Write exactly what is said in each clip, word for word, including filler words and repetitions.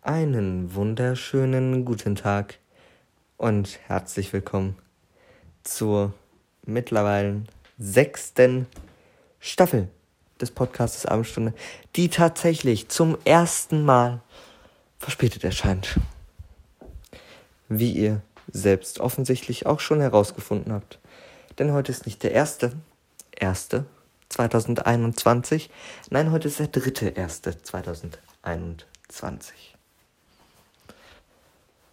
Einen wunderschönen guten Tag und herzlich willkommen zur mittlerweile sechsten Staffel des Podcasts Abendstunde, die tatsächlich zum ersten Mal verspätet erscheint. Wie ihr selbst offensichtlich auch schon herausgefunden habt. Denn heute ist nicht der erste, erste, zweitausendeinundzwanzig, nein, heute ist der dritte, erste, zweitausendeinundzwanzig.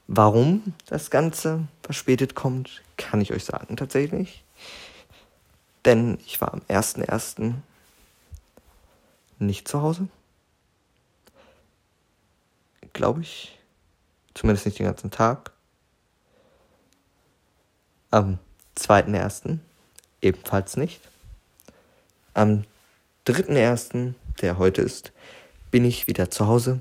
Warum das Ganze verspätet kommt, kann ich euch sagen, tatsächlich. Denn ich war am ersten ersten nicht zu Hause. Glaube ich. Zumindest nicht den ganzen Tag. Am zweiten ersten ebenfalls nicht. Am dritten ersten, der heute ist, bin ich wieder zu Hause.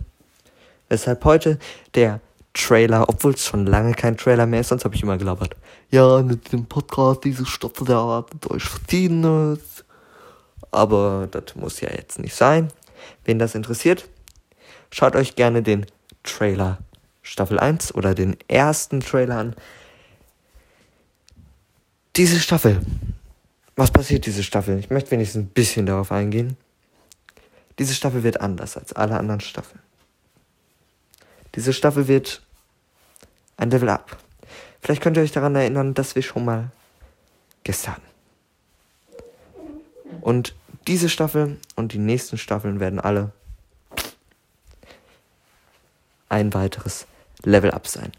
Weshalb heute der Trailer, obwohl es schon lange kein Trailer mehr ist, sonst habe ich immer gelabert. Ja, mit dem Podcast, diese Staffel, der erwartet euch Verschiedenes. Aber das muss ja jetzt nicht sein. Wen das interessiert, schaut euch gerne den Trailer Staffel eins oder den ersten Trailer an. Diese Staffel. Was passiert diese Staffel? Ich möchte wenigstens ein bisschen darauf eingehen. Diese Staffel wird anders als alle anderen Staffeln. Diese Staffel wird ein Level Up. Vielleicht könnt ihr euch daran erinnern, dass wir schon mal gestern. Und diese Staffel und die nächsten Staffeln werden alle ein weiteres Level Up sein.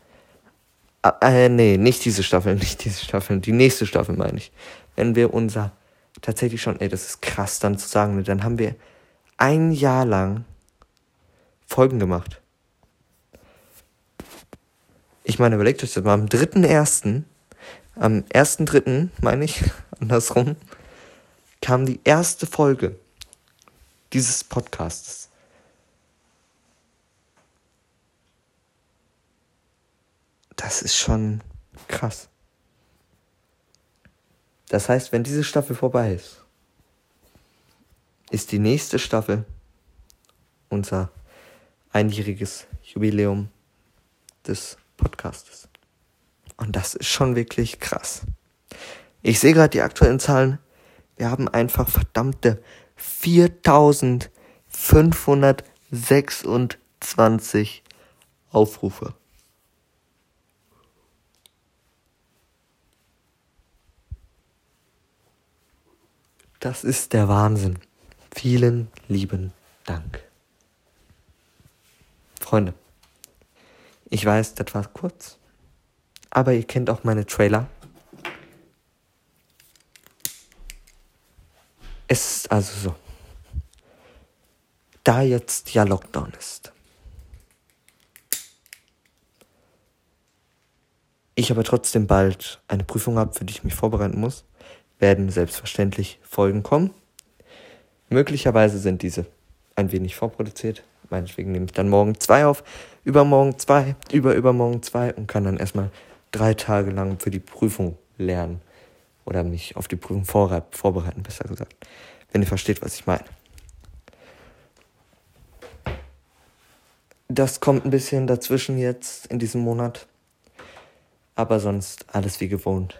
Äh, nee, nicht diese Staffel, nicht diese Staffel, die nächste Staffel meine ich. Wenn wir unser, tatsächlich schon, ey, das ist krass dann zu sagen, dann haben wir ein Jahr lang Folgen gemacht. Ich meine, überlegt euch das mal, am dritten ersten, am ersten dritten, meine ich, andersrum, kam die erste Folge dieses Podcasts. Das ist schon krass. Das heißt, wenn diese Staffel vorbei ist, ist die nächste Staffel unser einjähriges Jubiläum des Podcastes. Und das ist schon wirklich krass. Ich sehe gerade die aktuellen Zahlen. Wir haben einfach verdammte viertausendfünfhundertsechsundzwanzig Aufrufe. Das ist der Wahnsinn. Vielen lieben Dank. Freunde. Ich weiß, das war kurz, aber ihr kennt auch meine Trailer. Es ist also so, da jetzt ja Lockdown ist, ich aber trotzdem bald eine Prüfung habe, für die ich mich vorbereiten muss, werden selbstverständlich Folgen kommen. Möglicherweise sind diese ein wenig vorproduziert. Meinetwegen nehme ich dann morgen zwei auf, übermorgen zwei, über übermorgen zwei und kann dann erstmal drei Tage lang für die Prüfung lernen oder mich auf die Prüfung vorre- vorbereiten, besser gesagt, wenn ihr versteht, was ich meine. Das kommt ein bisschen dazwischen jetzt in diesem Monat, aber sonst alles wie gewohnt.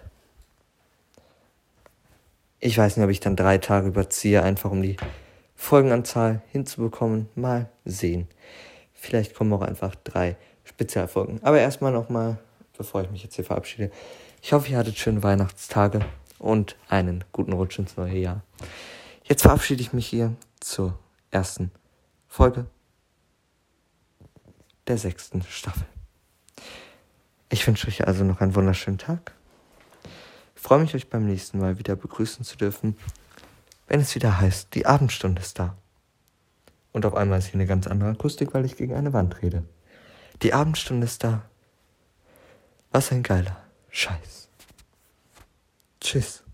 Ich weiß nicht, ob ich dann drei Tage überziehe, einfach um die Folgenanzahl hinzubekommen, mal sehen. Vielleicht kommen auch einfach drei Spezialfolgen. Aber erstmal nochmal, bevor ich mich jetzt hier verabschiede. Ich hoffe, ihr hattet schöne Weihnachtstage und einen guten Rutsch ins neue Jahr. Jetzt verabschiede ich mich hier zur ersten Folge der sechsten Staffel. Ich wünsche euch also noch einen wunderschönen Tag. Ich freue mich, euch beim nächsten Mal wieder begrüßen zu dürfen. Wenn es wieder heißt, die Abendstunde ist da. Und auf einmal ist hier eine ganz andere Akustik, weil ich gegen eine Wand rede. Die Abendstunde ist da. Was ein geiler Scheiß. Tschüss.